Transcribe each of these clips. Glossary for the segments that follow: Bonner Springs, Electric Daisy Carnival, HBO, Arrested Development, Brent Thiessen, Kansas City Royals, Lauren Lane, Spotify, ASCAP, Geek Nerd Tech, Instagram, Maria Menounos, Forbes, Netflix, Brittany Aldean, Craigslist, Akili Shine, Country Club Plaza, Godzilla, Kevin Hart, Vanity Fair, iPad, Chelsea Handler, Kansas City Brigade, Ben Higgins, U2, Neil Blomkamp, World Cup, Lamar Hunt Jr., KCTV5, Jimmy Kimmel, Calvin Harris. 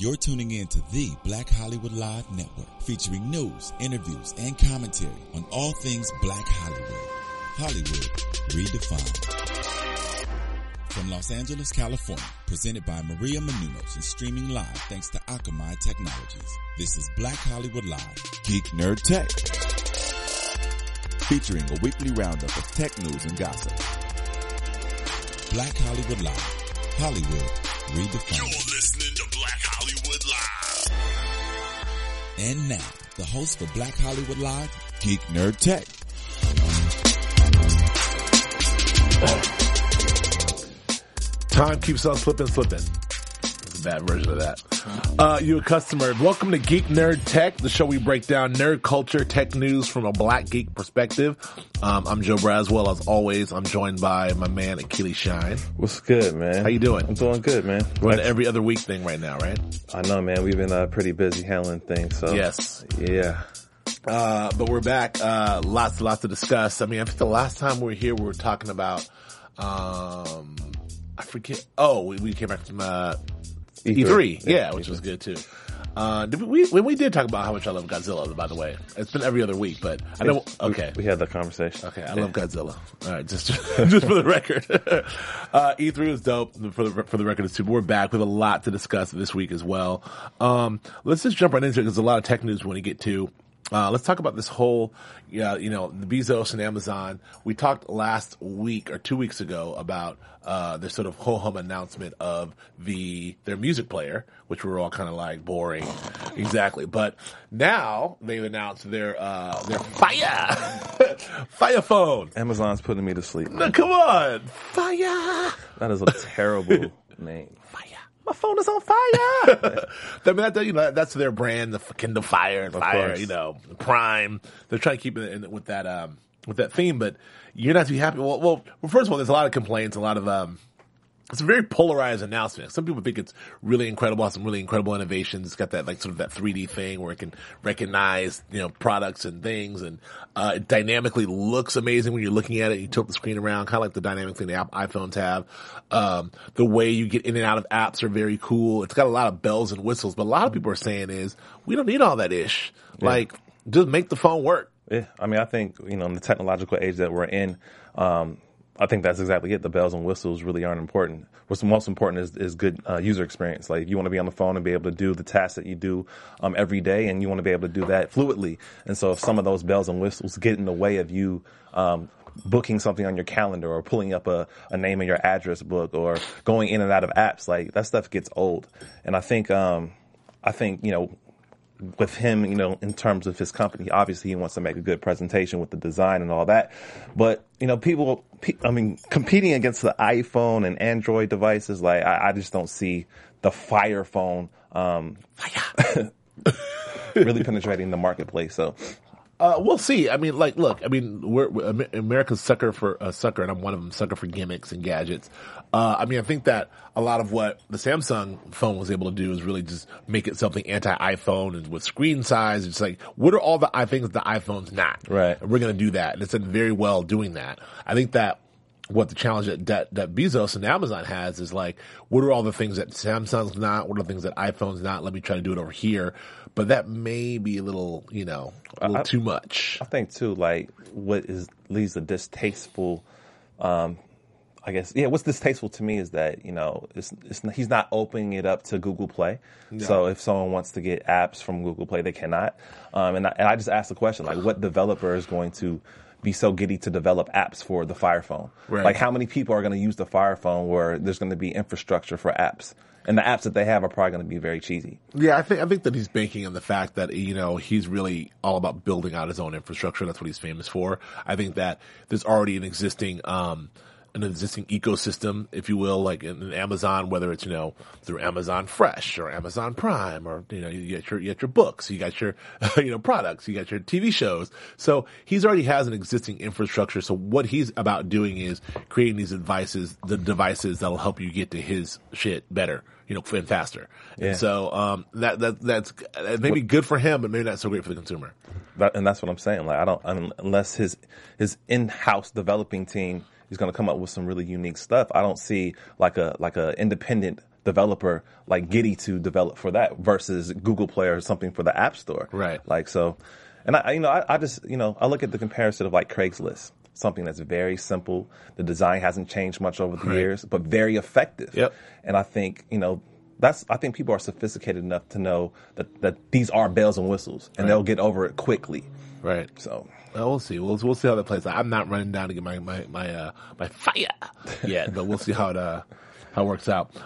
You're tuning in to the Black Hollywood Live Network, featuring news, interviews, and commentary on all things Black Hollywood. Hollywood redefined. From Los Angeles, California, presented by Maria Menounos and streaming live thanks to Akamai Technologies. This is Black Hollywood Live, Geek Nerd Tech, featuring a weekly roundup of tech news and gossip. Black Hollywood Live, Hollywood redefined. You're listening to Black Hollywood Live. And now, the host for Black Hollywood Live, Geek Nerd Tech. Time keeps on slipping. That's a bad version of that. You a customer. Welcome to Geek Nerd Tech, the show we break down nerd culture, tech news from a black geek perspective. I'm Joe Braswell. As always, I'm joined by my man, Akili Shine. What's good, man? How you doing? I'm doing good, man. We're on every other week thing right now, right? I know, man. We've been pretty busy handling things, so. Yes. Yeah. But we're back. Lots to discuss. I mean, I think the last time we were here, we were talking about, I forget. Oh, we came back from, E3. Yeah, which E3. Was good too. We did talk about how much I love Godzilla, by the way. It's been every other week, but I know, okay. We had that conversation. Okay, I love Godzilla. Alright, just for the record. E3 was dope. For the record, it's too. We're back. We have a lot to discuss this week as well. Let's just jump right into it because there's a lot of tech news we want to get to. Let's talk about this whole, the Bezos and Amazon. We talked last week or 2 weeks ago about, their sort of ho-hum announcement of their music player, which we were all kind of like boring. Exactly. But now they've announced their Fire Phone. Amazon's putting me to sleep. No, come on. Fire. That is a terrible name. Fire. My phone is on fire. I mean, that's their brand, the Kindle Fire and Fire, Prime. They're trying to keep it with that theme, but you're not too happy. Well, first of all, there's a lot of complaints, it's a very polarized announcement. Some people think it's really incredible, has some really incredible innovations. It's got that, that 3D thing where it can recognize, products and things. And, it dynamically looks amazing when you're looking at it. You tilt the screen around, kind of like the dynamic thing the iPhones have. The way you get in and out of apps are very cool. It's got a lot of bells and whistles, but a lot of people are saying is, we don't need all that ish. Yeah. Just make the phone work. Yeah. I mean, I think, in the technological age that we're in, I think that's exactly it. The bells and whistles really aren't important. What's most important is good user experience. You want to be on the phone and be able to do the tasks that you do every day, and you want to be able to do that fluidly. And so if some of those bells and whistles get in the way of you booking something on your calendar or pulling up a name in your address book or going in and out of apps, that stuff gets old. And I think with him, in terms of his company, obviously he wants to make a good presentation with the design and all that. But, competing against the iPhone and Android devices, I just don't see the Fire Phone really penetrating the marketplace. So. We'll see. We're America's sucker, and I'm one of them, sucker for gimmicks and gadgets. I think that a lot of what the Samsung phone was able to do is really just make it something anti-iPhone and with screen size. It's what are all the things the iPhone's not? Right. And we're going to do that. And it's done very well doing that. I think that what the challenge that Bezos and Amazon has is what are all the things that Samsung's not? What are the things that iPhone's not? Let me try to do it over here. But that may be a little, too much. I think too, leaves a distasteful, what's distasteful to me is that, he's not opening it up to Google Play. No. So if someone wants to get apps from Google Play, they cannot. And I just asked the question, what developer is going to be so giddy to develop apps for the Fire Phone? Right. How many people are going to use the Fire Phone where there's going to be infrastructure for apps? And the apps that they have are probably going to be very cheesy. Yeah, I think that he's banking on the fact that, he's really all about building out his own infrastructure. That's what he's famous for. I think that there's already an existing ecosystem, if you will, in Amazon, whether it's, through Amazon Fresh or Amazon Prime or, you get your books, you got your, products, you got your TV shows. So he's already has an existing infrastructure. So what he's about doing is creating these devices that'll help you get to his shit better, and faster. Yeah. And so, that's maybe good for him, but maybe not so great for the consumer. And that's what I'm saying. Unless his in-house developing team, he's going to come up with some really unique stuff. I don't see like a independent developer like Giddy to develop for that versus Google Play or something for the App Store. Right. Like, so, and I look at the comparison of like Craigslist, something that's very simple. The design hasn't changed much over the years, but very effective. Yep. And I think, I think people are sophisticated enough to know that these are bells and whistles, and they'll get over it quickly. Right. So we'll see. We'll see how that plays out. I'm not running down to get my fire yet, but we'll see how it works out. So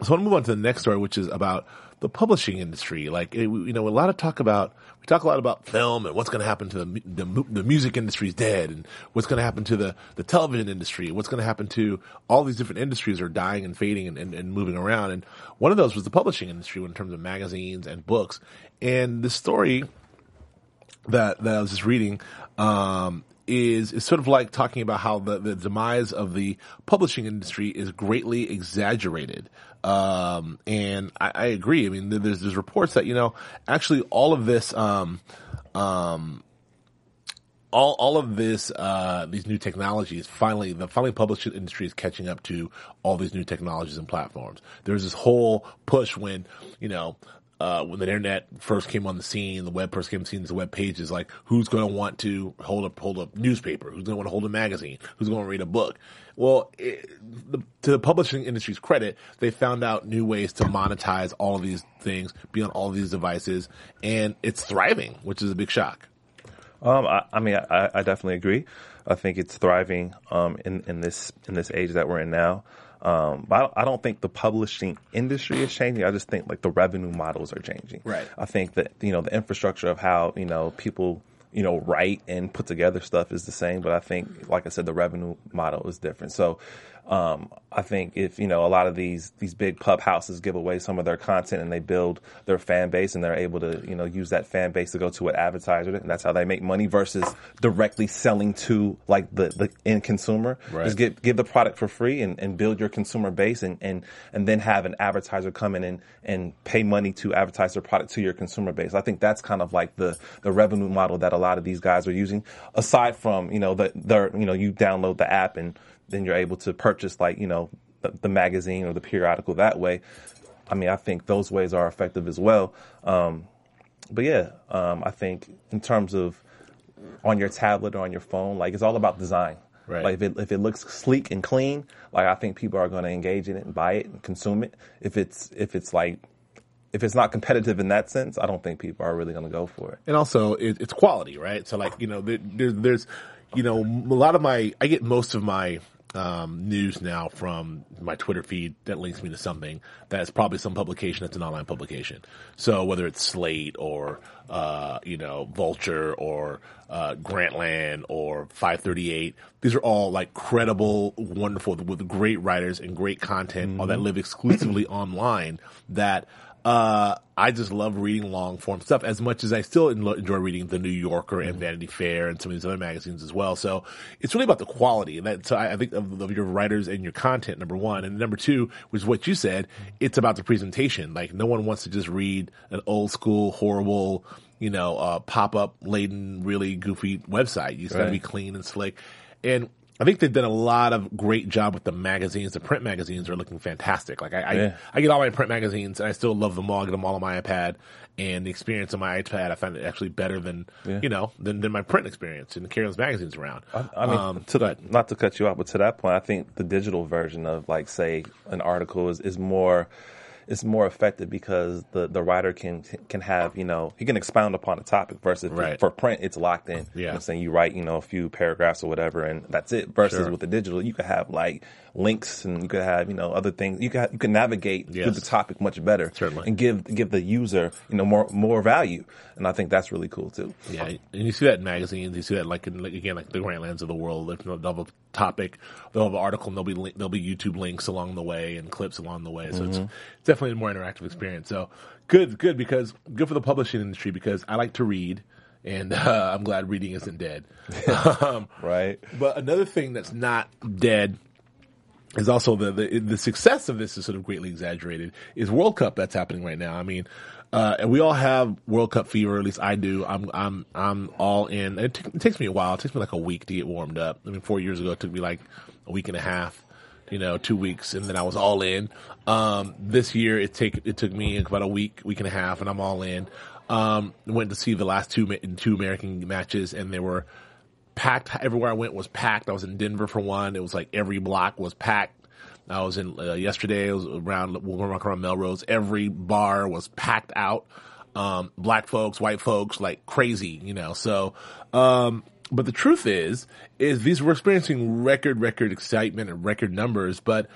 I want to move on to the next story, which is about the publishing industry. Like, a lot of talk about. We talk a lot about film and what's going to happen to the music industry is dead, and what's going to happen to the television industry, what's going to happen to all these different industries are dying and fading and moving around. And one of those was the publishing industry in terms of magazines and books. And the story that I was just reading is sort of like talking about how the demise of the publishing industry is greatly exaggerated. And I agree. I mean, there's reports that, actually all of this, these new technologies, finally publishing industry is catching up to all these new technologies and platforms. There's this whole push when, when the internet first came on the scene, the web first came on the scene, the web pages, like who's going to want to hold a newspaper? Who's going to want to hold a magazine? Who's going to read a book? Well, to the publishing industry's credit, they found out new ways to monetize all of these things, be on all of these devices, and it's thriving, which is a big shock. I definitely agree. I think it's thriving in this age that we're in now. But I don't think the publishing industry is changing. I just think like the revenue models are changing. Right. I think that the infrastructure of how people write and put together stuff is the same. But I think, like I said, the revenue model is different. So I think if a lot of these big pub houses give away some of their content and they build their fan base and they're able to use that fan base to go to an advertiser, and that's how they make money versus directly selling to like the end consumer. Right. Just give the product for free and build your consumer base and then have an advertiser come in and pay money to advertise their product to your consumer base. I think that's kind of like the revenue model that a lot of these guys are using. Aside from you download the app and then you're able to purchase like, the magazine or the periodical that way. I mean, I think those ways are effective as well. I think in terms of on your tablet or on your phone, like it's all about design. Right. Like if it looks sleek and clean, like I think people are going to engage in it and buy it and consume it. If it's not competitive in that sense, I don't think people are really going to go for it. And also it's quality, right? So like, there's I get most of my news now from my Twitter feed that links me to something that's probably some publication that's an online publication. So whether it's Slate or Vulture or Grantland or 538, these are all like credible, wonderful, with great writers and great content, all that live exclusively online. That I just love reading long form stuff as much as I still enjoy reading The New Yorker and Vanity Fair and some of these other magazines as well. So it's really about the quality. And so I think of your writers and your content, number one. And number two, which is what you said, it's about the presentation. Like no one wants to just read an old school, horrible, pop-up laden, really goofy website. You just got to be clean and slick. And I think they've done a lot of great job with the magazines. The print magazines are looking fantastic. Like I get all my print magazines and I still love them all. I get them all on my iPad, and the experience on my iPad I find it actually better than my print experience and carrying those magazines around. I mean, not to cut you out, but to that point, I think the digital version of like say an article is more. It's more effective because the writer can have, he can expound upon a topic versus for print, it's locked in. Yeah. I'm saying you write, a few paragraphs or whatever and that's it. Versus with the digital, you could have like links and you could have, other things. You can navigate through the topic much better. Certainly. And give the user, more value. And I think that's really cool too. Yeah. And you see that in magazines. You see that like the Grantlands of the world. There's no double topic. They'll have an article and there'll be YouTube links along the way and clips along the way. So it's definitely a more interactive experience. So good for the publishing industry because I like to read, and I'm glad reading isn't dead. Right. But another thing that's not dead is also the success of this is sort of greatly exaggerated. Is World Cup that's happening right now? I mean, and we all have World Cup fever. At least I do. I'm all in. It takes me a while. It takes me like a week to get warmed up. I mean, 4 years ago it took me like a week and a half you know, 2 weeks, and then I was all in. This year it took me about a week and a half, and I'm all in. Went to see the last two American matches, and they were packed. Everywhere I went was packed. I was in Denver for one. It was like every block was packed. I was in yesterday. It was around Melrose. Every bar was packed out. Black folks, white folks, like crazy, you know. So, but the truth is these were experiencing record excitement and record numbers. But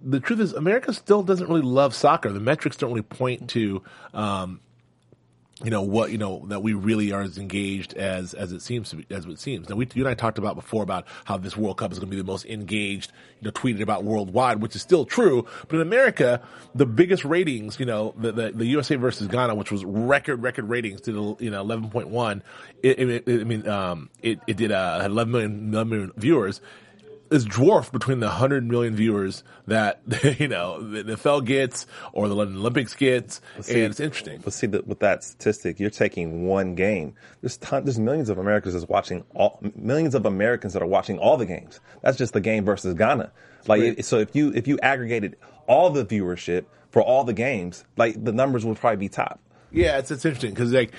the truth is, America still doesn't really love soccer. The metrics don't really point to, that we really are as engaged as it seems to be, as it seems. Now, you and I talked about before about how this World Cup is going to be the most engaged, tweeted about worldwide, which is still true. But in America, the biggest ratings, the USA versus Ghana, which was record ratings, did 11.1. It did 11 million viewers. Is dwarfed between the 100 million viewers that the NFL gets or the London Olympics gets, and it's interesting. But see, with that statistic, you're taking one game. There's millions of Americans that are watching all the games. That's just the game versus Ghana. So if you aggregated all the viewership for all the games, the numbers would probably be top. Yeah, it's interesting because in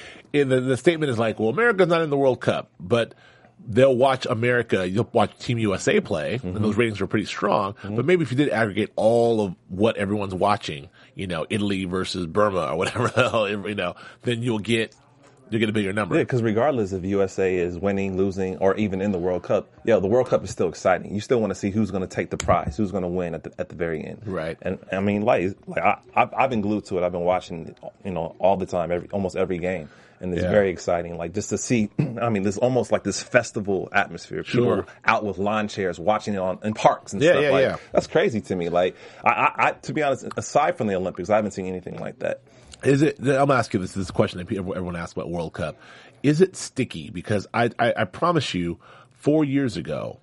the statement is America's not in the World Cup, but they'll watch America. You'll watch Team USA play, mm-hmm. and those ratings were pretty strong. Mm-hmm. But maybe if you did aggregate all of what everyone's watching, Italy versus Burma or whatever the hell, then you'll get a bigger number. Yeah, because regardless if USA is winning, losing, or even in the World Cup, the World Cup is still exciting. You still want to see who's going to take the prize, who's going to win at the very end, right? And I mean, I've been glued to it. I've been watching, all the time, almost every game. And it's very exciting, just to see. I mean, there's almost like this festival atmosphere. People out with lawn chairs watching it in parks and stuff. Yeah. That's crazy to me. I to be honest, aside from the Olympics, I haven't seen anything like that. Is it? I'm gonna ask you this question that everyone asks about World Cup. Is it sticky? Because I promise you, 4 years ago,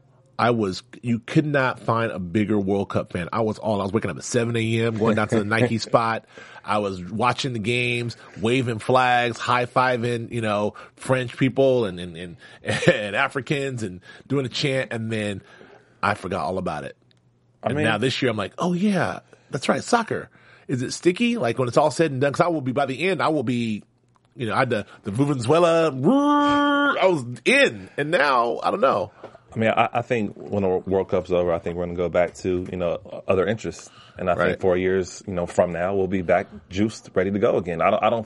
you could not find a bigger World Cup fan. I was waking up at 7 a.m., going down to the Nike spot. I was watching the games, waving flags, high-fiving, French people and Africans and doing a chant. And then I forgot all about it. And now this year I'm like, oh, yeah, that's right, soccer. Is it sticky? When it's all said and done, because by the end, I will be, I had the Venezuela, I was in. And now, I don't know. I think when the World Cup's over, I think we're going to go back to, other interests. And I think 4 years, from now, we'll be back juiced, ready to go again. I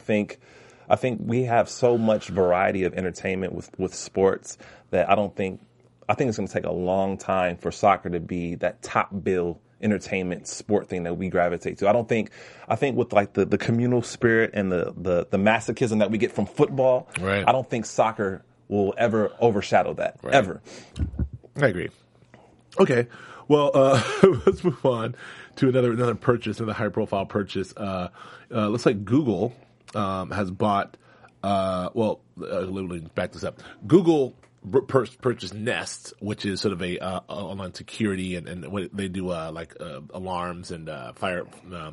think we have so much variety of entertainment with sports that I think it's going to take a long time for soccer to be that top bill entertainment sport thing that we gravitate to. I think with the communal spirit and the masochism that we get from football, I don't think soccer will ever overshadow that, ever. I agree. Okay, well, let's move on to another purchase, another high-profile purchase. Looks like Google has bought, let me back this up. Google purchased Nest, which is sort of a online security, and what they do alarms and fire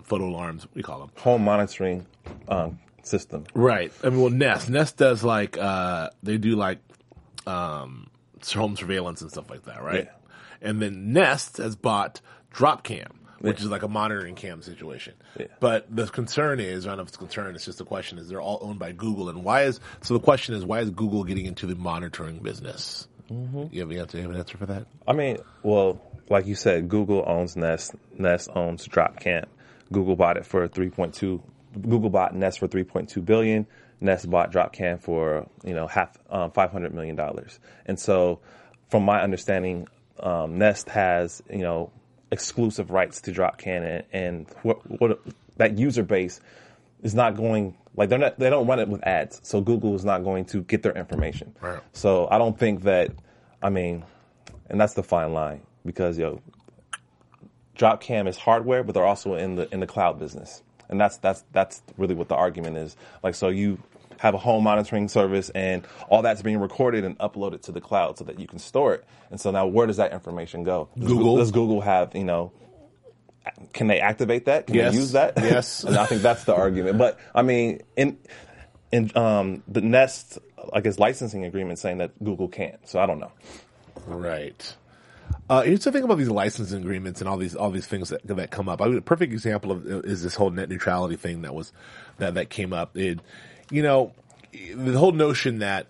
photo alarms, we call them. Home monitoring system. Right. Nest does they do home surveillance and stuff like that, right? Yeah. And then Nest has bought Dropcam, which is like a monitoring cam situation. Yeah. But the concern is, I don't know if it's a concern, it's just a question, is they're all owned by Google. And why is Google getting into the monitoring business? Mm-hmm. You have an answer for that? Like you said, Google owns Nest. Nest owns Dropcam. Google bought it for Google bought Nest for $3.2 billion. Nest bought Dropcam for $500 million. And so, from my understanding, Nest has exclusive rights to Dropcam, and that user base is not going they don't run it with ads. So Google is not going to get their information. Right. So I don't think that. And that's the fine line because Dropcam is hardware, but they're also in the cloud business. And that's really what the argument is. So you have a home monitoring service and all that's being recorded and uploaded to the cloud so that you can store it. And so now where does that information go? Does Google have, can they activate that? Can they use that? Yes. And I think that's the argument. But in the Nest, licensing agreement saying that Google can't. So I don't know. Right. Here's the thing about these licensing agreements and all these things that come up. I mean, a perfect example is this whole net neutrality thing that came up. The whole notion that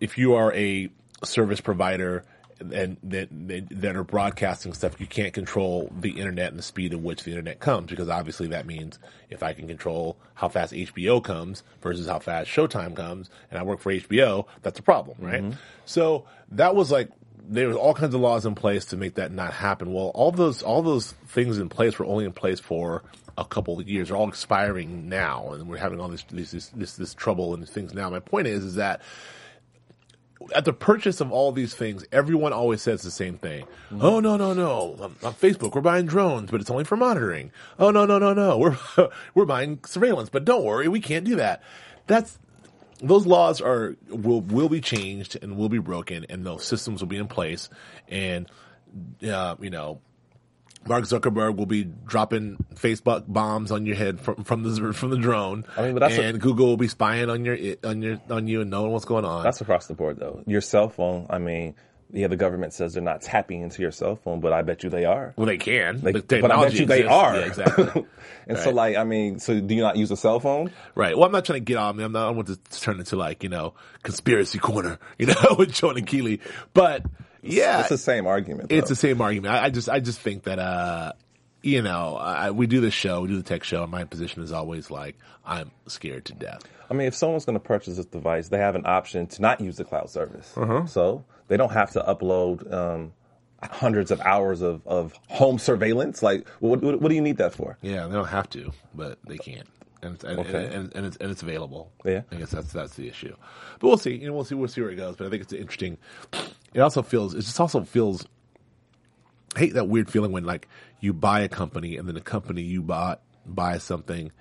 if you are a service provider and that are broadcasting stuff, you can't control the internet and the speed at which the internet comes, because obviously that means if I can control how fast HBO comes versus how fast Showtime comes, and I work for HBO, that's a problem, right? Mm-hmm. So that was like, there was all kinds of laws in place to make that not happen. Well, all those things in place were only in place for a couple of years. They're all expiring now, and we're having all this trouble and things now. My point is that at the purchase of all these things, everyone always says the same thing. Mm-hmm. Oh, no. On Facebook, we're buying drones, but it's only for monitoring. Oh, no. We're buying surveillance, but don't worry, we can't do that. Those laws will be changed and will be broken, and those systems will be in place. And Mark Zuckerberg will be dropping Facebook bombs on your head from the drone. I mean, but Google will be spying on you and knowing what's going on. That's across the board, though. Your cell phone. I mean, yeah, the government says they're not tapping into your cell phone, but I bet you they are. Well, they can. But I bet you they are. Yeah, exactly. And right. So, so do you not use a cell phone? Right. Well, I'm not trying to get on me. I want to turn into conspiracy corner, with Jonah and Keeley. But yeah, it's the same argument. It's the same argument. I just think that, we do this show, we do the tech show, and my position is always I'm scared to death. I mean, if someone's going to purchase this device, they have an option to not use the cloud service. Uh-huh. So they don't have to upload hundreds of hours of home surveillance. What do you need that for? Yeah, they don't have to, but they can, and it's available. Yeah, I guess that's the issue. But we'll see. We'll see where it goes. But I think it's interesting. It also feels. I hate that weird feeling when you buy a company and then the company you buy something.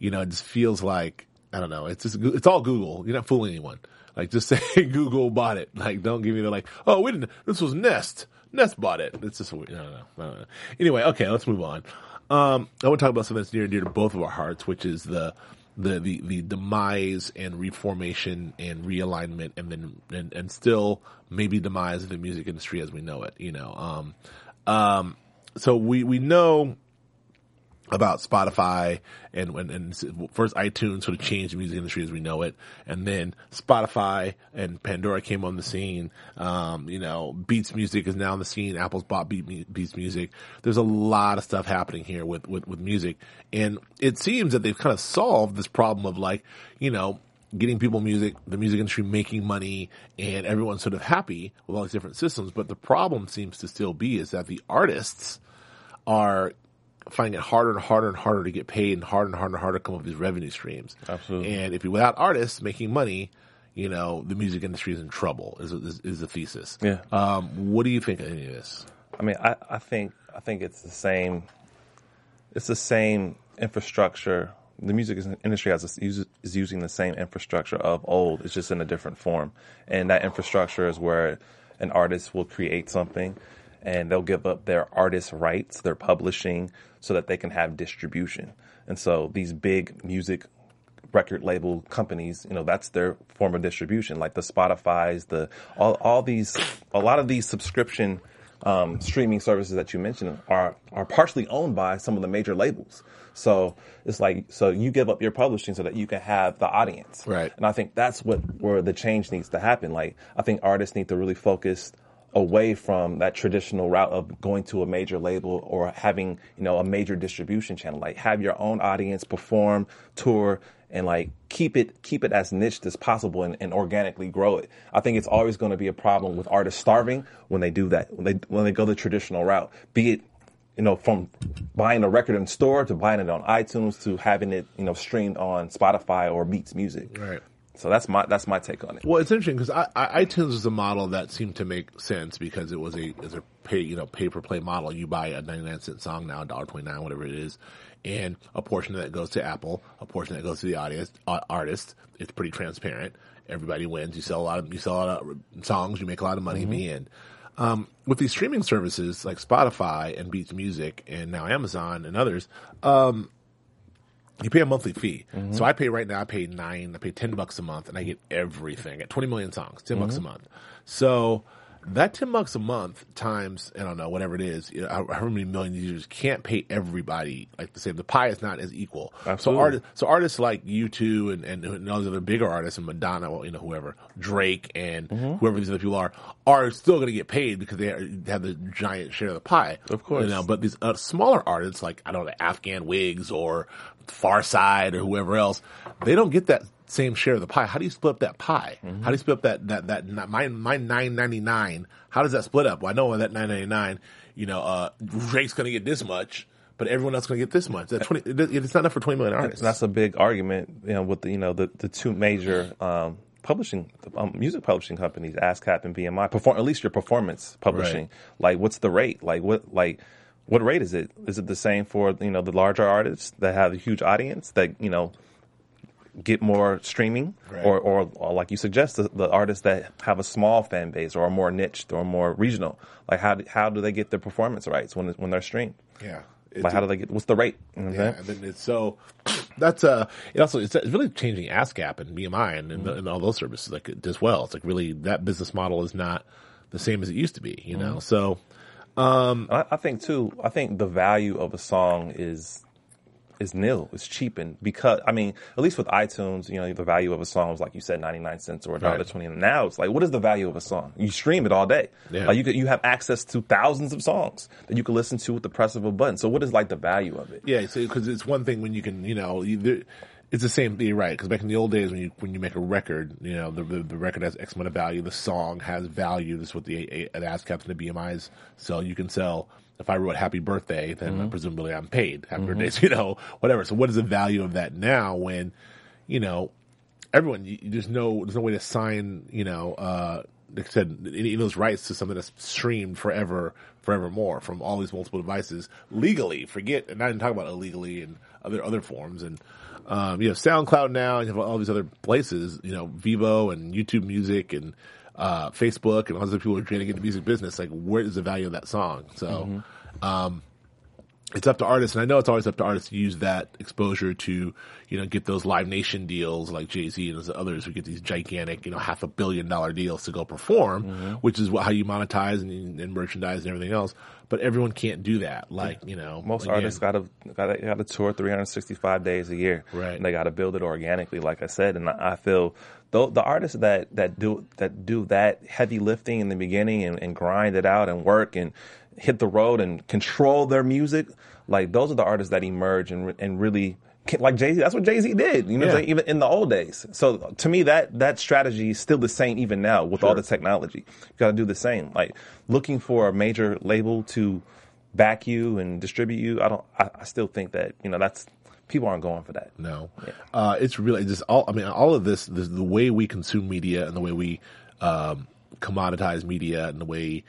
It just feels like, I don't know. It's all Google. You're not fooling anyone. Just say Google bought it. Don't give me the oh, we didn't. This was Nest. Nest bought it. It's just weird. I don't know. Anyway, okay, let's move on. I want to talk about something that's near and dear to both of our hearts, which is the demise and reformation and realignment, and then and still maybe demise of the music industry as we know it. So we know about Spotify and first iTunes sort of changed the music industry as we know it, and then Spotify and Pandora came on the scene. Beats Music is now on the scene. Apple's bought Beats Music. There's a lot of stuff happening here with music, and it seems that they've kind of solved this problem of getting people music, the music industry making money, and everyone's sort of happy with all these different systems. But the problem seems to still be is that the artists are finding it harder and harder and harder to get paid, and harder and harder and harder to come up with these revenue streams. Absolutely. And if you're without artists making money, the music industry is in trouble. Is the thesis? Yeah. What do you think of any of this? I mean, I think it's the same. It's the same infrastructure. The music industry is using the same infrastructure of old. It's just in a different form, and that infrastructure is where an artist will create something, and they'll give up their artist rights, their publishing, so that they can have distribution. And so these big music record label companies, that's their form of distribution, like the Spotifys, a lot of these subscription streaming services that you mentioned are partially owned by some of the major labels. So it's so you give up your publishing so that you can have the audience. Right. And I think that's where the change needs to happen. I think artists need to really focus away from that traditional route of going to a major label or having, a major distribution channel. Have your own audience, perform, tour, and keep it as niched as possible and organically grow it. I think it's always going to be a problem with artists starving when they do that, when they go the traditional route, be it, from buying a record in store to buying it on iTunes to having it, streamed on Spotify or Beats Music. Right. So that's my take on it. Well, it's interesting because iTunes was a model that seemed to make sense because it was a pay per play model. You buy a 99-cent song now, $1.29, whatever it is, and a portion of that goes to Apple, a portion that goes to the artist. It's pretty transparent. Everybody wins. You sell a lot of songs. You make a lot of money in the end. With these streaming services like Spotify and Beats Music and now Amazon and others. You pay a monthly fee. Mm-hmm. So I pay $10 bucks a month and I get everything. I get 20 million songs, $10 bucks a month. So That $10 a month times, I don't know, whatever it is, you know, however many million users can't pay everybody like the same. The pie is not as equal. Absolutely. So artists like U2 and all those other bigger artists, and Madonna, you know, whoever, Drake and whoever these other people are still going to get paid because they have the giant share of the pie. Of course. You know, but these smaller artists like, I don't know, Afghan Wigs or Farside or whoever else, they don't get that same share of the pie. How do you split up that pie? Mm-hmm. How do you split up that my $9.99? How does that split up? Well, I know on that $9.99, you know, Drake's going to get this much, but everyone else is going to get this much. It's not enough for 20 million artists. And that's a big argument, you know, with the two major publishing music publishing companies, ASCAP and BMI. At least your performance publishing. Right. Like, what's the rate? What rate is it? Is it the same for, you know, the larger artists that have a huge audience that, you know, get more streaming, right, or like you suggest, the artists that have a small fan base or are more niche or more regional? Like, how do they get their performance rights when they're streamed? Yeah. How do they get? What's the rate? You know what I'm saying? It's really changing ASCAP and BMI and all those services like as well. It's like really that business model is not the same as it used to be, you know? So, I think the value of a song is nil. It's cheapened because, I mean, at least with iTunes, you know, the value of a song was, like you said, 99 cents or $1.20. Now it's like, what is the value of a song? You stream it all day. Yeah. Like you have access to thousands of songs that you can listen to with the press of a button. So what is like the value of it? Yeah, because it's one thing when you can, you know, it's the same thing, right? Because back in the old days, when you make a record, you know, the record has X amount of value. The song has value. That's what the ASCAPs and the BMIs sell. You can sell. If I wrote "Happy Birthday," then presumably I'm paid. Happy birthdays, you know, whatever. So, what is the value of that now? When, you know, everyone, there's no way to sign, you know, like I said, any of those rights to something that's streamed forevermore from all these multiple devices legally. Forget, and I didn't talk about illegally and other forms. And you have SoundCloud now, and you have all these other places, you know, Vivo and YouTube Music and Facebook and lots of people are trying to get the music business. Like, where is the value of that song? So, it's up to artists, and I know it's always up to artists to use that exposure to, you know, get those Live Nation deals like Jay-Z and others who get these gigantic, you know, $500 million deals to go perform, which is how you monetize and merchandise and everything else. But everyone can't do that. Like, you know, most artists gotta tour 365 days a year, right? And they gotta build it organically, like I said. And I feel the artists that do that heavy lifting in the beginning and grind it out and work and hit the road and control their music, like those are the artists that emerge and really, like Jay-Z. That's what Jay-Z did, you know, like even in the old days. So to me, that strategy is still the same even now with all the technology. You got to do the same, like looking for a major label to back you and distribute you. I still think that, you know, that's, people aren't going for that. No, it's really just all. I mean, all of this the way we consume media and the way we commoditize media and the way.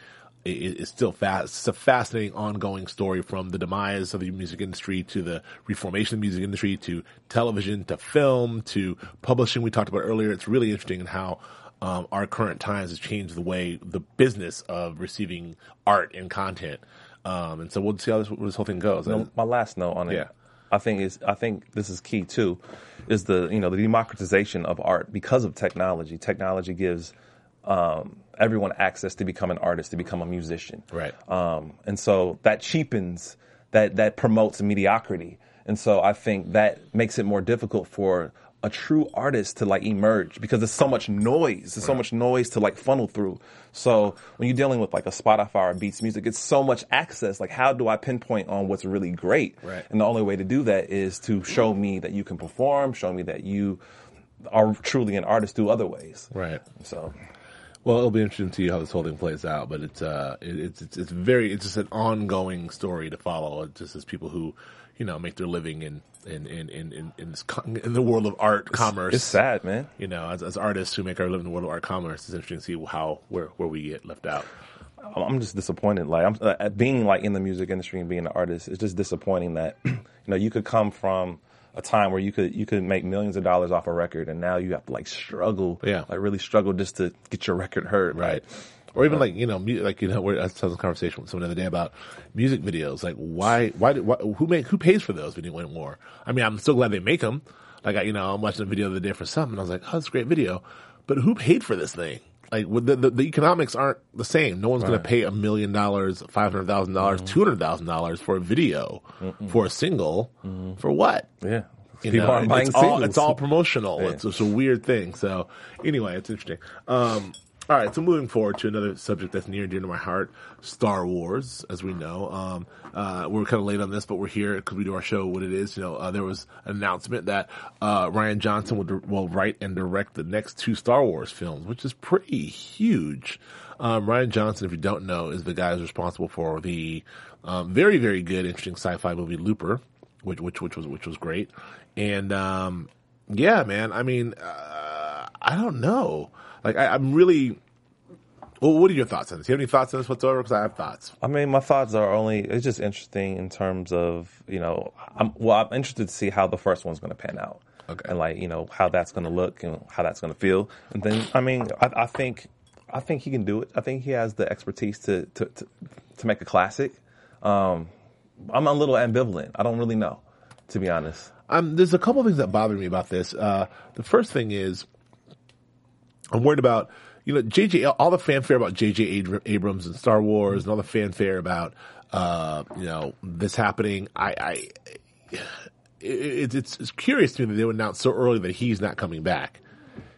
It's still it's a fascinating ongoing story from the demise of the music industry to the reformation of the music industry to television to film to publishing we talked about earlier. It's really interesting in how our current times has changed the way the business of receiving art and content. And so we'll see how this whole thing goes. No, my last note on it. Yeah. I think this is key too, is the democratization of art because of technology. Technology gives everyone access to become an artist, to become a musician. Right. And so that cheapens, that promotes mediocrity. And so I think that makes it more difficult for a true artist to like emerge because there's so much noise. There's so much noise to like funnel through. So when you're dealing with like a Spotify or Beats Music, it's so much access. Like, how do I pinpoint on what's really great? Right. And the only way to do that is to show me that you can perform, show me that you are truly an artist through other ways. Right. So... Well, it'll be interesting to see how this whole thing plays out, but it's just an ongoing story to follow. It's just as people who, you know, make their living in the world of art commerce. It's sad, man. You know, as artists who make our living in the world of art commerce, it's interesting to see where we get left out. I'm just disappointed. Like, I'm being like in the music industry and being an artist, it's just disappointing that, you know, you could come from a time where you could make millions of dollars off a record, and now you have to like struggle, like really struggle just to get your record heard, right? Or even I was having a conversation with someone the other day about music videos. Like, who pays for those anymore? I mean, I'm so glad they make them. Like, I'm watching a video the other day for something, and I was like, oh, it's a great video, but who paid for this thing? Like the economics aren't the same. No one's going to pay $1 million, $500,000, $200,000 for a video, for a single, for what? Yeah. People aren't buying singles. It's all promotional. Yeah. It's a weird thing. So anyway, it's interesting. All right, so moving forward to another subject that's near and dear to my heart, Star Wars, as we know. We're kind of late on this, but we're here because we do our show what it is. You know, there was an announcement that Rian Johnson will write and direct the next two Star Wars films, which is pretty huge. Rian Johnson, if you don't know, is the guy who's responsible for the very, very good, interesting sci-fi movie Looper, which was great. And yeah, man, I mean, I don't know. Like, I'm really... Well, what are your thoughts on this? Do you have any thoughts on this whatsoever? Because I have thoughts. I mean, my thoughts are only... It's just interesting in terms of, you know... I'm interested to see how the first one's going to pan out. Okay. And, like, you know, how that's going to look and how that's going to feel. And then, I mean, I think he can do it. I think he has the expertise to make a classic. I'm a little ambivalent. I don't really know, to be honest. There's a couple of things that bother me about this. The first thing is... I'm worried about, you know, JJ, all the fanfare about JJ Abrams and Star Wars and all the fanfare about, you know, this happening. It's curious to me that they would announce so early that he's not coming back.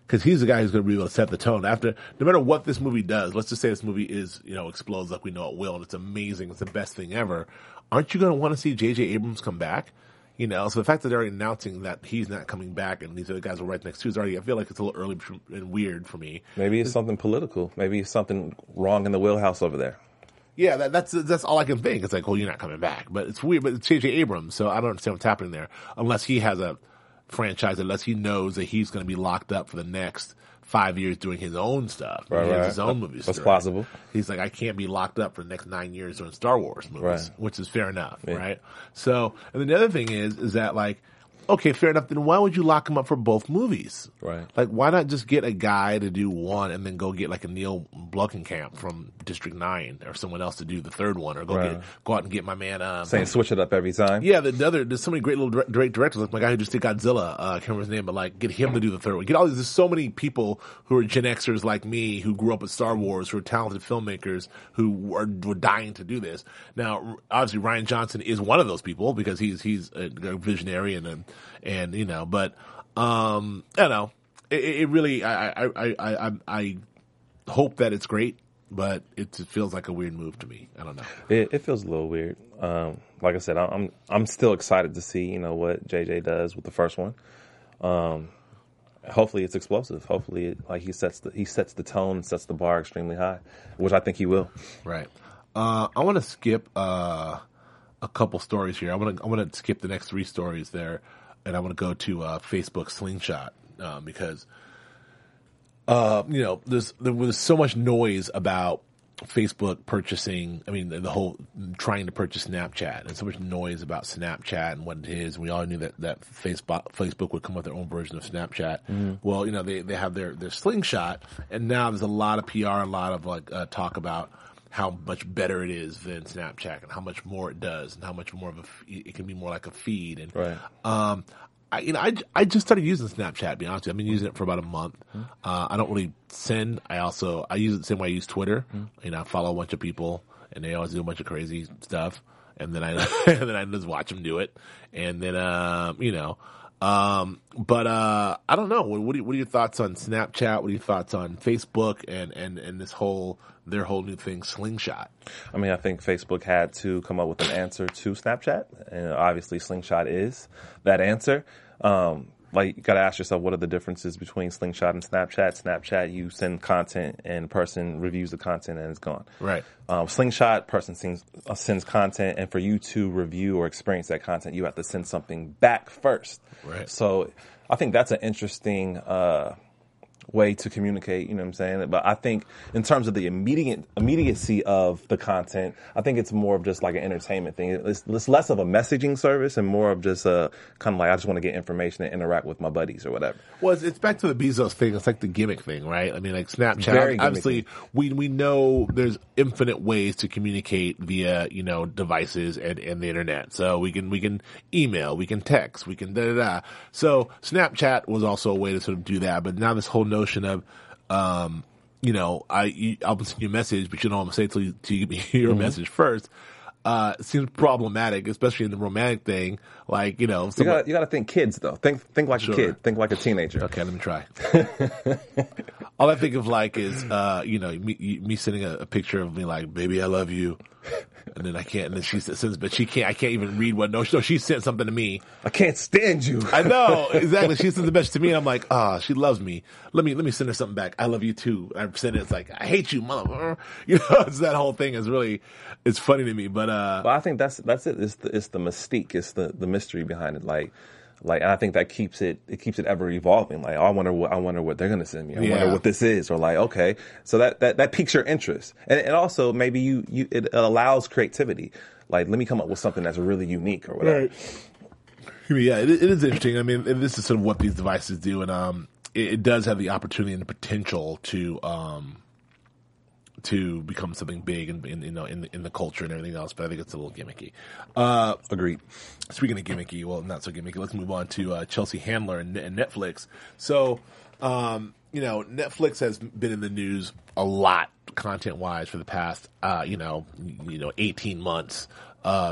Because he's the guy who's going to be able to set the tone. After, no matter what this movie does, let's just say this movie is, you know, explodes like we know it will and it's amazing. It's the best thing ever. Aren't you going to want to see JJ Abrams come back? You know, so the fact that they're already announcing that he's not coming back and these other guys will write next Tuesday already, I feel like it's a little early and weird for me. Maybe it's something political. Maybe it's something wrong in the wheelhouse over there. Yeah, that's all I can think. It's like, well, you're not coming back. But it's weird. But it's J.J. Abrams, so I don't understand what's happening there. Unless he has a franchise, unless he knows that he's going to be locked up for the next 5 years doing his own stuff. Right. His own movies. That's plausible. He's like, I can't be locked up for the next 9 years doing Star Wars movies, which is fair enough, right? So, and then the other thing is that like, okay, fair enough, then why would you lock him up for both movies? Right. Like, why not just get a guy to do one and then go get like a Neil Blomkamp from District 9 or someone else to do the third one or go out and get my man. Saying switch it up every time. Yeah, there's so many great little directors, like my guy who just did Godzilla, I can't remember his name, but like get him to do the third one. Get all these, there's so many people who are Gen Xers like me who grew up with Star Wars, who are talented filmmakers who were dying to do this. Now, obviously, Rian Johnson is one of those people because he's a visionary and you know, but I don't know. It really, I hope that it's great, but it feels like a weird move to me. I don't know. It feels a little weird. Like I said, I'm still excited to see, you know, what JJ does with the first one. Hopefully it's explosive. Hopefully, he sets the tone, sets the bar extremely high, which I think he will. Right. I want to skip a couple stories here. I want to skip the next three stories there. And I want to go to Facebook Slingshot because, you know, there was so much noise about Facebook purchasing. I mean, the whole trying to purchase Snapchat and so much noise about Snapchat and what it is. We all knew that Facebook would come up with their own version of Snapchat. Mm-hmm. Well, you know, they have their Slingshot, and now there's a lot of PR, a lot of like talk about how much better it is than Snapchat and how much more it does and how much more of it can be more like a feed. And, I just started using Snapchat, to be honest with you. I've been using it for about a month. I don't really send. I use it the same way I use Twitter. You know, I follow a bunch of people and they always do a bunch of crazy stuff. And then I just watch them do it. And then, you know, but I don't know. What are your thoughts on Snapchat? What are your thoughts on Facebook and this whole, their whole new thing, Slingshot? I mean, I think Facebook had to come up with an answer to Snapchat, and obviously Slingshot is that answer. Like, you got to ask yourself, what are the differences between Slingshot and Snapchat? Snapchat, you send content, and person reviews the content, and it's gone. Right. Slingshot, person sends content, and for you to review or experience that content, you have to send something back first. Right. So I think that's an interesting way to communicate, you know what I'm saying? But I think in terms of the immediacy of the content, I think it's more of just like an entertainment thing. It's less of a messaging service and more of just a kind of like, I just want to get information and interact with my buddies or whatever. Well, it's back to the Bezos thing. It's like the gimmick thing, right? I mean, like Snapchat, obviously we know there's infinite ways to communicate via, you know, devices and the internet. So we can email, we can text, we can da-da-da. So Snapchat was also a way to sort of do that, but now this whole notion of you know, I'll send you a message, but you don't want to say it till you give me your message first. Seems problematic, especially in the romantic thing. Like, you know, somebody... you gotta think kids though. Think like a kid. Think like a teenager. Okay, let me try. All I think of like is, you know, me sending a picture of me like, baby, I love you. And then I can't, and then she says, but she can't, I can't even read what, no, she sent something to me. I can't stand you. I know, exactly. She sends the message to me and I'm like, ah, she loves me. Let me send her something back. I love you too. I send it, it's like, I hate you, mother. You know, it's that whole thing is really, it's funny to me, but, well, I think that's it. It's the mystique. It's the mystery behind it. Like, and I think that keeps it ever evolving. Like, oh, I wonder what they're gonna send me. I wonder what this is. Or like, okay, so that piques your interest, and also maybe it allows creativity. Like, let me come up with something that's really unique or whatever. Right. Yeah, it is interesting. I mean, this is sort of what these devices do, and it does have the opportunity and the potential to become something big and you know in the culture and everything else, but I think it's a little gimmicky. Agreed. Speaking of gimmicky, well, not so gimmicky, let's move on to Chelsea Handler and Netflix. So, you know, Netflix has been in the news a lot content-wise for the past, you know, 18 months,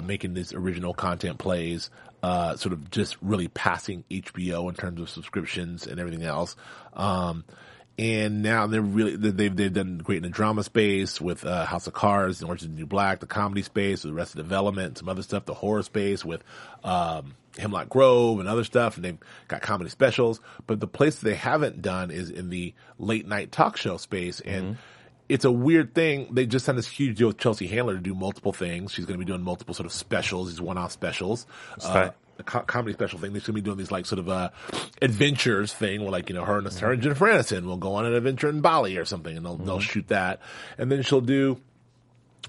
making these original content plays, sort of just really passing HBO in terms of subscriptions and everything else. And now they've done great in the drama space with House of Cards, Orange is the New Black, the comedy space with Arrested Development, some other stuff, the horror space with Hemlock Grove and other stuff, and they've got comedy specials. But the place they haven't done is in the late night talk show space, and it's a weird thing. They just signed this huge deal with Chelsea Handler to do multiple things. She's going to be doing multiple sort of specials, these one-off specials. A comedy special thing. They're gonna be doing these like sort of adventures thing where like, you know, her and Jennifer Aniston will go on an adventure in Bali or something, and they'll shoot that, and then she'll do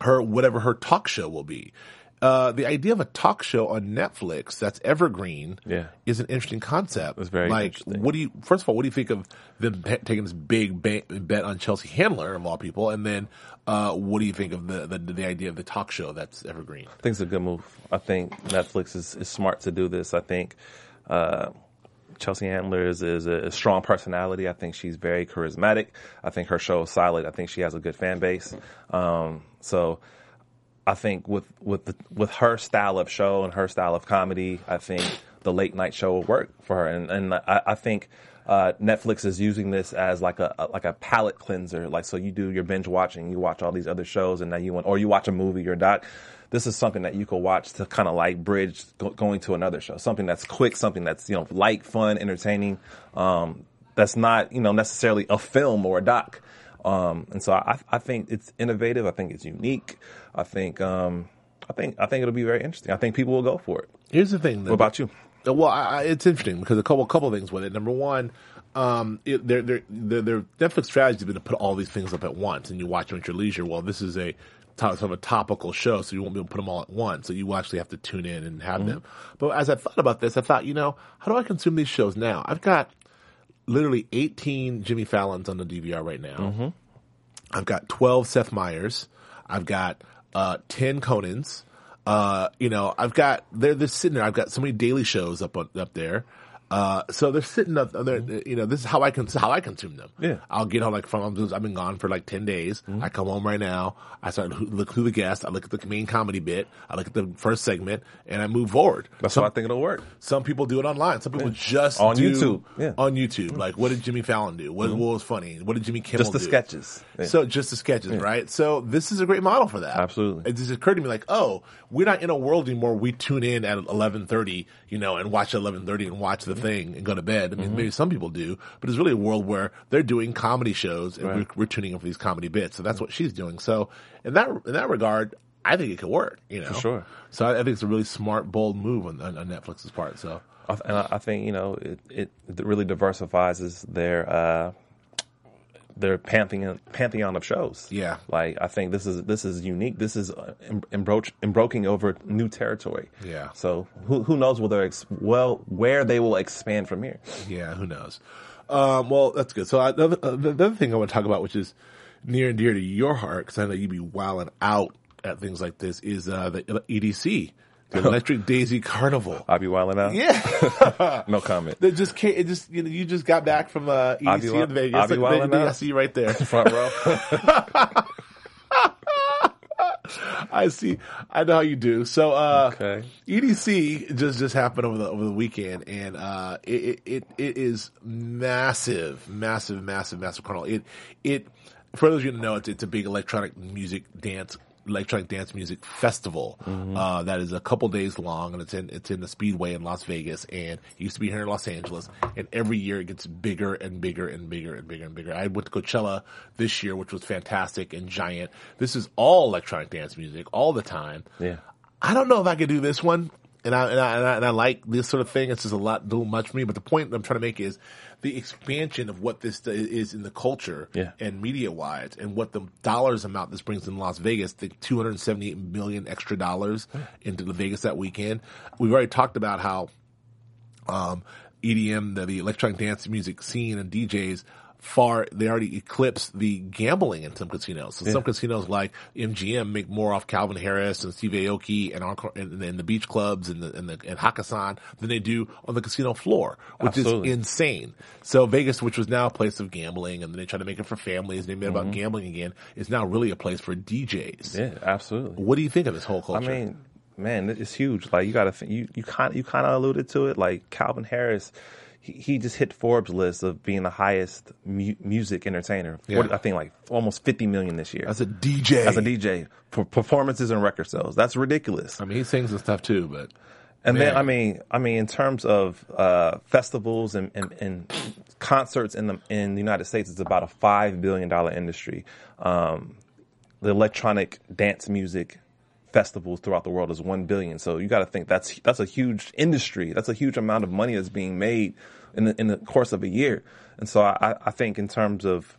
her whatever her talk show will be. The idea of a talk show on Netflix that's evergreen is an interesting concept. It's very interesting. First of all, what do you think of them taking this big bet on Chelsea Handler of all people, and then what do you think of the idea of the talk show that's evergreen? I think it's a good move. I think Netflix is smart to do this. I think Chelsea Handler is a strong personality. I think she's very charismatic. I think her show is solid. I think she has a good fan base. So. I think with her style of show and her style of comedy, I think the late night show will work for her. And I think Netflix is using this as like a palate cleanser. Like, so you do your binge watching, you watch all these other shows, and now you watch a movie or a doc. This is something that you could watch to kind of like bridge going to another show. Something that's quick, something that's, you know, light, fun, entertaining. That's not, you know, necessarily a film or a doc. And so I think it's innovative. I think it's unique. I think it'll be very interesting. I think people will go for it. Here's the thing. What about you? Well, it's interesting because a couple of things with it. Number one, their Netflix strategy has been to put all these things up at once and you watch them at your leisure. Well, this is sort of a topical show, so you won't be able to put them all at once. So you actually have to tune in and have them. But as I thought about this, I thought, you know, how do I consume these shows now? I've got literally 18 Jimmy Fallons on the DVR right now. I've got 12 Seth Meyers. I've got 10 Conans. You know, they're just sitting there. I've got so many Daily Shows up there. So they're sitting up there. You know, this is how I consume them. Yeah, I'll get home I've been gone for like 10 days. I come home right now. I start look who the guest. I look at the main comedy bit. I look at the first segment, and I move forward. That's how I think it'll work. Some people do it online. Some people just on YouTube. Yeah, on YouTube. Like, what did Jimmy Fallon do? What was funny? What did Jimmy Kimmel do? Just the sketches. Yeah. So just the sketches, right? So this is a great model for that. Absolutely. It just occurred to me like, oh, we're not in a world anymore. We tune in at 11:30, you know, and watch 11:30 and watch the thing and go to bed. I mean, maybe some people do, but it's really a world where they're doing comedy shows and we're tuning in for these comedy bits. So that's what she's doing. So in that regard, I think it could work, you know. For sure. So I think it's a really smart, bold move on Netflix's part. So, and I think, you know, it really diversifies their pantheon of shows. Yeah. Like, I think this is unique. This is embroaching over new territory. Yeah. So who knows where they will expand from here. Yeah, who knows. Well, that's good. So the other thing I want to talk about, which is near and dear to your heart, because I know you'd be wilding out at things like this, is the EDC The Electric Daisy Carnival. I be wilding out. Yeah. No comment. They just can't, it just, you know, you just got back from EDC in Vegas. I be wilding out. I see you right there. Front row. I see. I know how you do. So, okay. EDC just happened over the weekend, and it is massive carnival. It for those of you who know, it's a big electronic dance music festival, mm-hmm. That is a couple days long, and it's in the Speedway in Las Vegas, and it used to be here in Los Angeles, and every year it gets bigger and bigger and bigger and bigger and bigger. I went to Coachella this year, which was fantastic and giant. This is all electronic dance music all the time. Yeah. I don't know if I could do this one, and I like this sort of thing. It's just a little much for me, but the point I'm trying to make is the expansion of what this is in the culture, yeah, and media-wise, and what the dollars amount this brings in Las Vegas, the $278 million extra dollars into the Vegas that weekend. We've already talked about how EDM, the electronic dance music scene and DJs, they already eclipse the gambling in some casinos. So yeah, some casinos like MGM make more off Calvin Harris and Steve Aoki and the beach clubs and Hakkasan than they do on the casino floor, which Absolutely. Is insane. So Vegas, which was now a place of gambling, and then they tried to make it for families, and they made it about mm-hmm. gambling again, is now really a place for DJs. Yeah, absolutely. What do you think of this whole culture? I mean, man, it's huge. Like, you got to you kind of alluded to it, like Calvin Harris. He just hit Forbes' list of being the highest music entertainer. Yeah. I think like almost 50 million this year. As a DJ for performances and record sales. That's ridiculous. I mean, he sings and stuff too, but. And man. Then, I mean, in terms of, festivals and concerts in the United States, it's about a $5 billion industry. The electronic dance music festivals throughout the world is 1 billion. So you got to think that's a huge industry. That's a huge amount of money that's being made in the course of a year. And so I think in terms of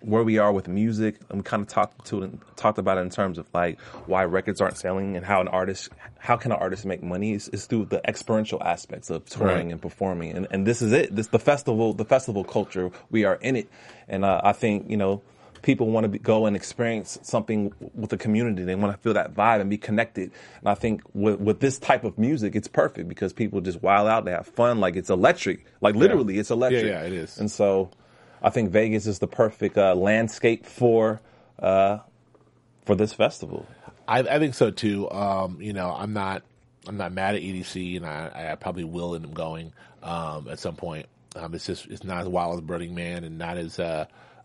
where we are with music, and we kind of talked about it in terms of like why records aren't selling and how can an artist make money is through the experiential aspects of touring right. and performing. And this is it. This the festival culture, we are in it. And I think, you know, people want to go and experience something with the community. They want to feel that vibe and be connected. And I think with this type of music, it's perfect because people just wild out. They have fun. Like, it's electric. Like, literally, yeah. It's electric. Yeah, it is. And so I think Vegas is the perfect landscape for this festival. I think so, too. You know, I'm not mad at EDC, and I probably will end up going at some point. It's not as wild as Burning Man and not as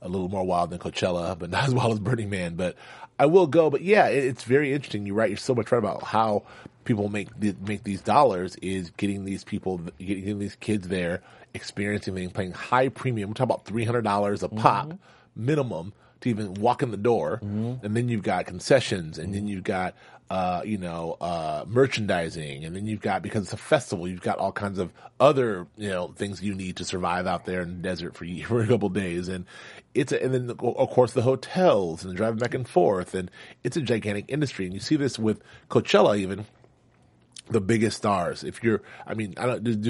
a little more wild than Coachella, but not as wild as Burning Man. But I will go. But yeah, it's very interesting. You're right. You're so much right about how people make these dollars is getting these kids there, experiencing things, paying high premium. We're talking about $300 a pop mm-hmm. minimum to even walk in the door. Mm-hmm. And then you've got concessions, and mm-hmm. then you've got merchandising, and then you've got, because it's a festival, you've got all kinds of other, you know, things you need to survive out there in the desert for a couple of days. And and then of course the hotels and the driving back and forth, and it's a gigantic industry. And you see this with Coachella, even the biggest stars. There's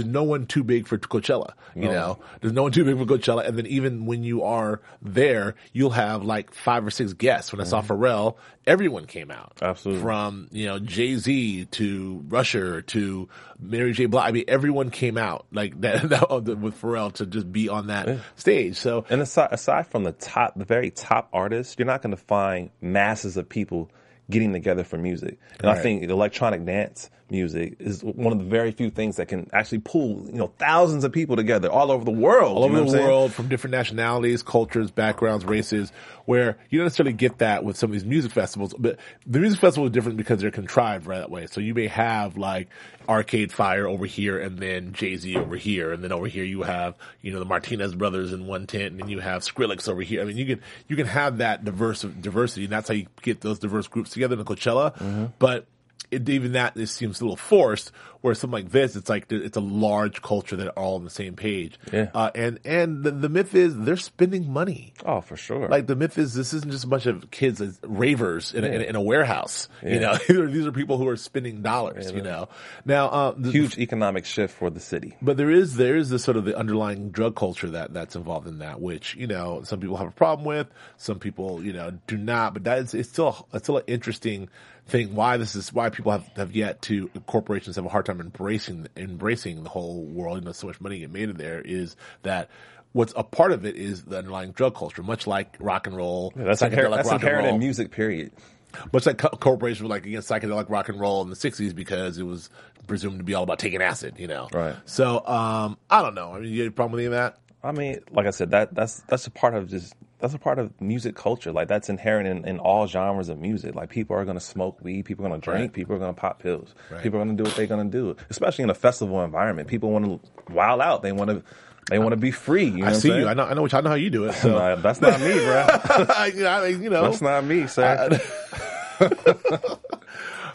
no one too big for Coachella, you know, there's no one too big for Coachella. And then even when you are there, you'll have like 5 or 6 guests. When I saw Pharrell, everyone came out. Absolutely. From, you know, Jay-Z to Rusher to Mary J. Blige. I mean, everyone came out like that with Pharrell to just be on that stage. So, and aside from the very top artists, you're not going to find masses of people getting together for music. And right. I think electronic dance music is one of the very few things that can actually pull, you know, thousands of people together all over the world. All over the world, from different nationalities, cultures, backgrounds, races, where you don't necessarily get that with some of these music festivals. But the music festival is different because they're contrived right that way. So you may have like Arcade Fire over here, and then Jay-Z over here, and then over here you have, you know, the Martinez brothers in one tent, and then you have Skrillex over here. I mean, you can have that diversity, and that's how you get those diverse groups together in Coachella. Mm-hmm. But even that, this seems a little forced Whereas something like this, it's like it's a large culture that are all on the same page. Yeah. And the myth is they're spending money. Oh, for sure. Like the myth is this isn't just a bunch of kids as ravers in a warehouse. Yeah. You know, these are people who are spending dollars. Yeah, you know, now huge economic shift for the city. But there is this sort of the underlying drug culture that's involved in that, which you know some people have a problem with, some people you know do not. But it's still an interesting thing why people corporations have a hard time embracing the whole world, and so much money get made in there, is that what's a part of it is the underlying drug culture, much like rock and roll. Yeah, that's inherent in music, period. Much like corporations were like against psychedelic rock and roll in the 60s because it was presumed to be all about taking acid, you know. Right. So I don't know. I mean, you have a problem with any of that? I mean, like I said, that's a part of music culture. Like that's inherent in all genres of music. Like people are going to smoke weed, people are going to drink, right. People are going to pop pills, right. People are going to do what they're going to do. Especially in a festival environment, people want to wild out. They want to be free. You know I see what I'm saying? You. I know how you do it. So. No, that's not me, bro. That's not me, sir.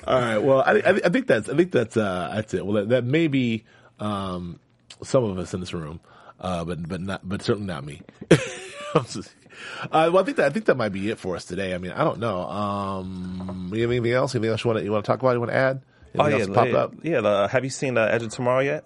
All right. Well, I think that's it. Well, that may be some of us in this room, but certainly not me. Well, I think that might be it for us today. I mean, I don't know. You have anything else? Anything else you want to talk about? You want to add? Anything else popped up? Yeah. Have you seen Edge of Tomorrow yet?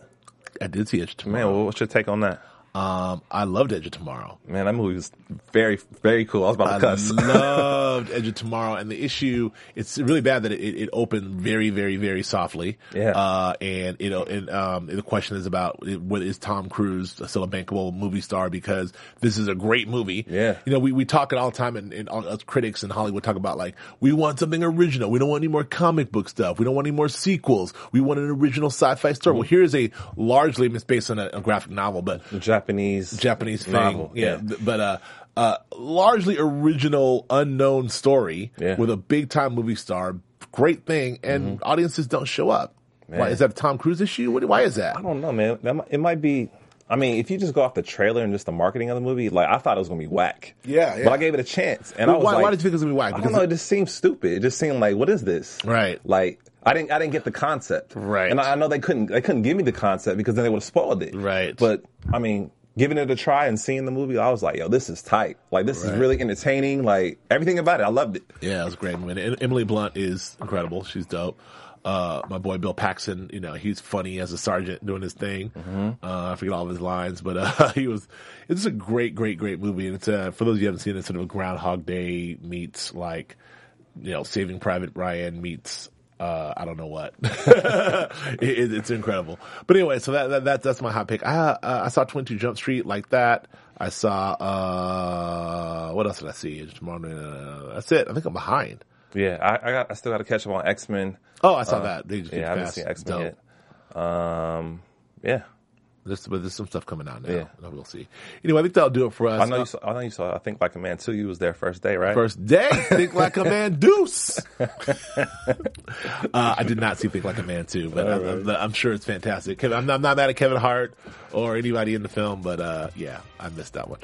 I did see Edge of Tomorrow. Man, what's your take on that? I loved Edge of Tomorrow. Man, that movie was very, very cool. I was about to cuss. I loved Edge of Tomorrow, and the issue, it's really bad that it opened very, very, very softly. Yeah. And, you know, the question is about, what is Tom Cruise still a bankable movie star? Because this is a great movie. Yeah. You know, we talk it all the time, and all us critics in Hollywood talk about, like, we want something original. We don't want any more comic book stuff. We don't want any more sequels. We want an original sci-fi story. Mm-hmm. Well, here's a largely, it's based on a graphic novel, but... Japanese thing, novel. Yeah. But largely original, unknown story with a big time movie star, great thing, and audiences don't show up. Man. Why is that a Tom Cruise issue? Why is that? I don't know, man. It might be. I mean, if you just go off the trailer and just the marketing of the movie, like I thought it was gonna be whack. Yeah, yeah. But I gave it a chance, and why did you think it was gonna be whack? Because I don't know. It just seemed stupid. It just seemed like, what is this? Right. Like. I didn't get the concept. Right. And I know they couldn't give me the concept because then they would have spoiled it. Right. But I mean, giving it a try and seeing the movie, I was like, yo, this is tight. Like this is really entertaining. Like everything about it, I loved it. Yeah, it was a great movie. And Emily Blunt is incredible. She's dope. My boy Bill Paxton, you know, he's funny as a sergeant doing his thing. Mm-hmm. I forget all of his lines, but it's a great, great, great movie. And it's for those of you who haven't seen it, it's sort of a Groundhog Day meets, like, you know, Saving Private Ryan meets I don't know what. It's incredible. But anyway, so that's my hot pick. I saw 22 Jump Street like that. I saw, what else did I see? Tomorrow. That's it. I think I'm behind. Yeah. I still got to catch up on X-Men. Oh, I saw that. They just I haven't seen X-Men yet. Yeah. But there's some stuff coming out now, and we'll see. Anyway, I think that'll do it for us. I know you saw. I Think Like a Man 2. You was there first day, right? First day. Think Like a Man Deuce. I did not see Think Like a Man 2, but I'm sure it's fantastic. I'm not mad at Kevin Hart or anybody in the film, but I missed that one.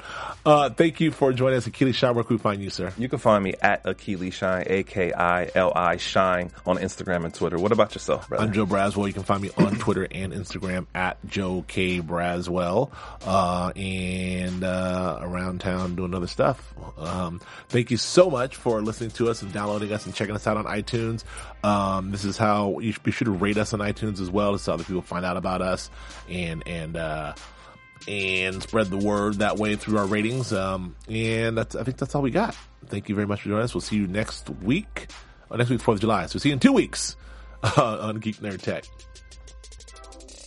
Thank you for joining us, Akili Shine. Where can we find you, sir? You can find me at Akili Shine, A-K-I-L-I Shine on Instagram and Twitter. What about yourself, brother? I'm Joe Braswell. You can find me on Twitter and Instagram at Joe K. Braswell, and around town doing other stuff. Thank you so much for listening to us and downloading us and checking us out on iTunes. This is how you should rate us on iTunes as well, so other people find out about us and spread the word that way through our ratings. And I think that's all we got. Thank you very much for joining us. We'll see you next week. Next week, 4th of July. So we'll see you in 2 weeks on Geek Nerd Tech.